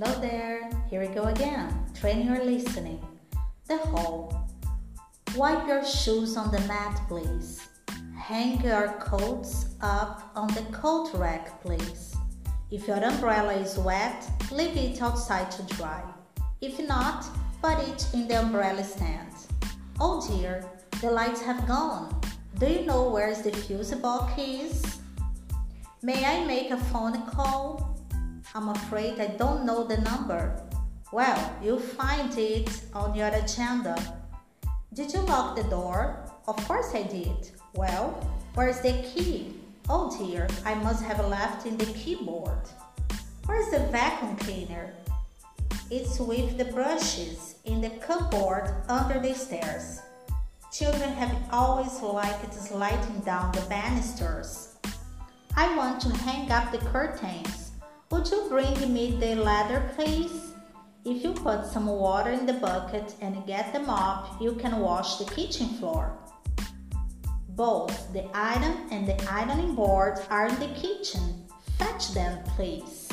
Hello there, here we go again. Train your listening. The hall. Wipe your shoes on the mat, please. Hang your coats up on the coat rack, please. If your umbrella is wet, leave it outside to dry. If not, put it in the umbrella stand. Oh dear, the lights have gone. Do you know where the fuse box is? May I make a phone call? I'm afraid I don't know the number. Well, you'll find it on your agenda. Did you lock the door? Of course I did. Well, where's the key? Oh dear, I must have left in the keyboard. Where's the vacuum cleaner? It's with the brushes in the cupboard under the stairs. Children have always liked sliding down the banisters. I want to hang up the curtains. Would you bring me the ladder, please? If you put some water in the bucket and get the mop, you can wash the kitchen floor. Both the item and the ironing board are in the kitchen. Fetch them, please.